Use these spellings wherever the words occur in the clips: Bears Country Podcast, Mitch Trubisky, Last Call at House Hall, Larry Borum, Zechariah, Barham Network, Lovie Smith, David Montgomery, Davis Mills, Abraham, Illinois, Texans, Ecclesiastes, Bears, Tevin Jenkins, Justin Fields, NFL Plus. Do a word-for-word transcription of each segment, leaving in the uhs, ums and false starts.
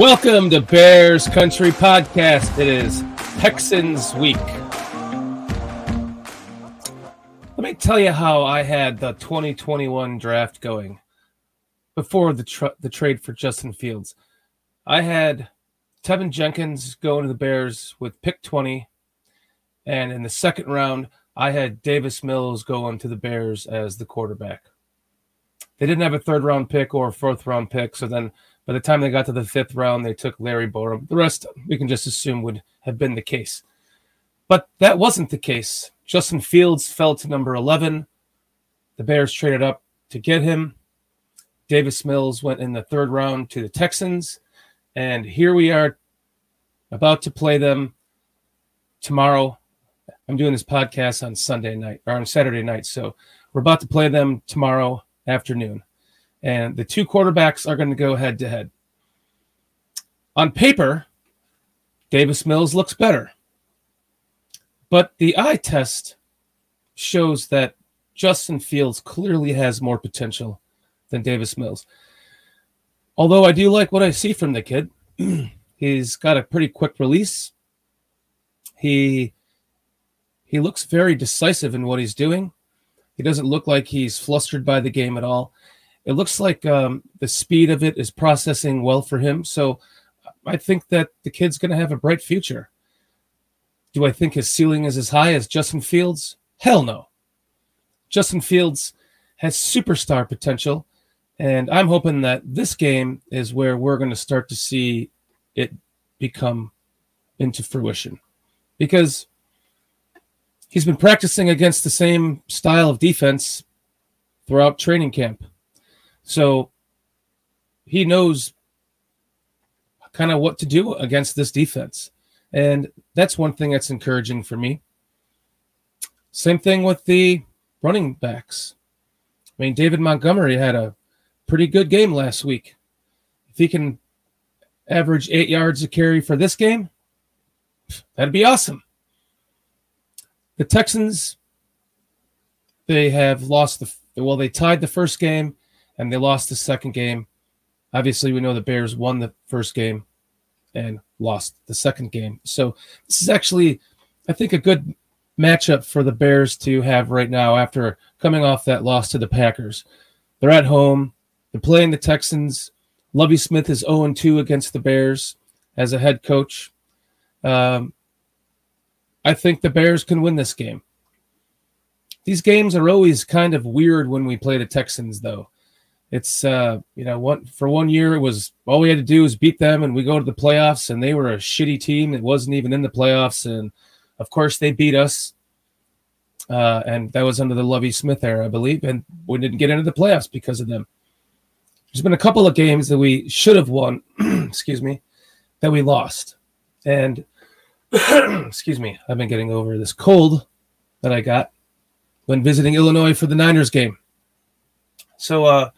Welcome to Bears Country Podcast. It is Texans week. Let me tell you how I had the twenty twenty-one draft going before the tra- the trade for Justin Fields. I had Tevin Jenkins going to the Bears with pick twenty, and in the second round, I had Davis Mills going to the Bears as the quarterback. They didn't have a third-round pick or a fourth-round pick, so then by the time they got to the fifth round, they took Larry Borum. The rest, we can just assume, would have been the case. But that wasn't the case. Justin Fields fell to number eleven. The Bears traded up to get him. Davis Mills went in the third round to the Texans, and here we are about to play them tomorrow. I'm doing this podcast on Sunday night or on Saturday night, so we're about to play them tomorrow afternoon. And the two quarterbacks are going to go head to head. On paper, Davis Mills looks better, but the eye test shows that Justin Fields clearly has more potential than Davis Mills. Although I do like what I see from the kid. He's got a pretty quick release. He he looks very decisive in what he's doing. He doesn't look like he's flustered by the game at all. It looks like um, the speed of it is processing well for him. So I think that the kid's going to have a bright future. Do I think his ceiling is as high as Justin Fields? Hell no. Justin Fields has superstar potential, and I'm hoping that this game is where we're going to start to see it become into fruition, because he's been practicing against the same style of defense throughout training camp. So he knows kind of what to do against this defense. And that's one thing that's encouraging for me. Same thing with the running backs. I mean, David Montgomery had a pretty good game last week. If he can average eight yards a carry for this game, that'd be awesome. The Texans, they have lost the, well, they tied the first game. And they lost the second game. Obviously, we know the Bears won the first game and lost the second game. So this is actually, I think, a good matchup for the Bears to have right now after coming off that loss to the Packers. They're at home. They're playing the Texans. Lovie Smith is oh and two against the Bears as a head coach. Um, I think the Bears can win this game. These games are always kind of weird when we play the Texans, though. It's, uh, you know, one, for one year, it was all we had to do was beat them, and we go to the playoffs, and they were a shitty team that wasn't even in the playoffs. And, of course, they beat us, uh, and that was under the Lovie Smith era, I believe, and we didn't get into the playoffs because of them. There's been a couple of games that we should have won, excuse me, that we lost. And, excuse me, I've been getting over this cold that I got when visiting Illinois for the Niners game. So, uh.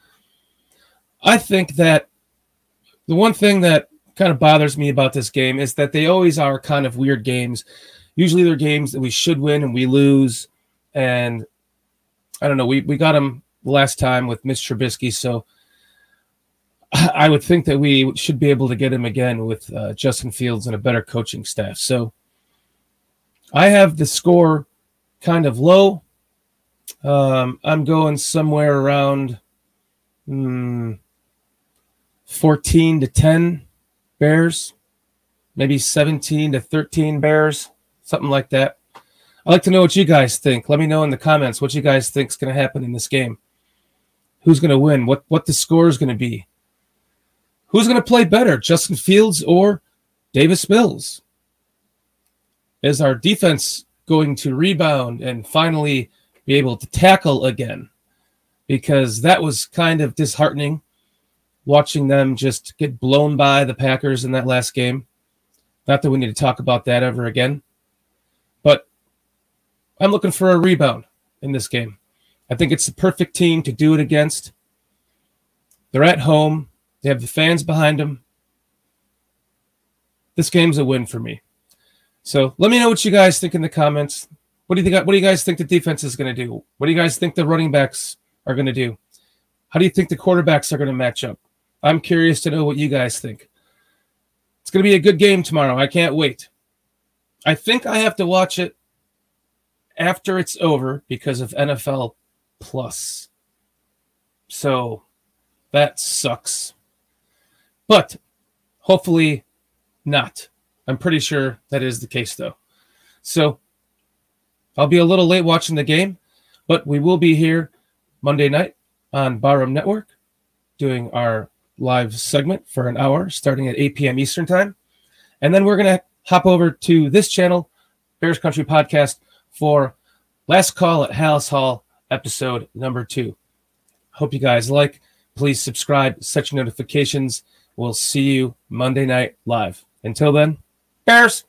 I think that the one thing that kind of bothers me about this game is that they always are kind of weird games. Usually they're games that we should win and we lose. And I don't know, we, we got them last time with Mitch Trubisky. So I would think that we should be able to get him again with uh, Justin Fields and a better coaching staff. So I have the score kind of low. Um, I'm going somewhere around mm, fourteen to ten Bears, maybe seventeen to thirteen Bears, something like that. I'd like to know what you guys think. Let me know in the comments what you guys think is going to happen in this game. Who's going to win? What what the score is going to be? Who's going to play better, Justin Fields or Davis Mills? Is our defense going to rebound and finally be able to tackle again? Because that was kind of disheartening, watching them just get blown by the Packers in that last game. Not that we need to talk about that ever again. But I'm looking for a rebound in this game. I think it's the perfect team to do it against. They're at home. They have the fans behind them. This game's a win for me. So let me know what you guys think in the comments. What do you think, what do you guys think the defense is going to do? What do you guys think the running backs are going to do? How do you think the quarterbacks are going to match up? I'm curious to know what you guys think. going to be a good game tomorrow. I can't wait. I think I have to watch it after it's over because of N F L Plus. So that sucks. But hopefully not. I'm pretty sure that is the case, though. So I'll be a little late watching the game, but we will be here Monday night on Barham Network doing our live segment for an hour starting at eight p.m. Eastern time. And then we're going to hop over to this channel, Bears Country Podcast, for Last Call at House Hall, episode number two. Hope you guys like. Please subscribe, set your notifications. We'll see you Monday night live. Until then, Bears!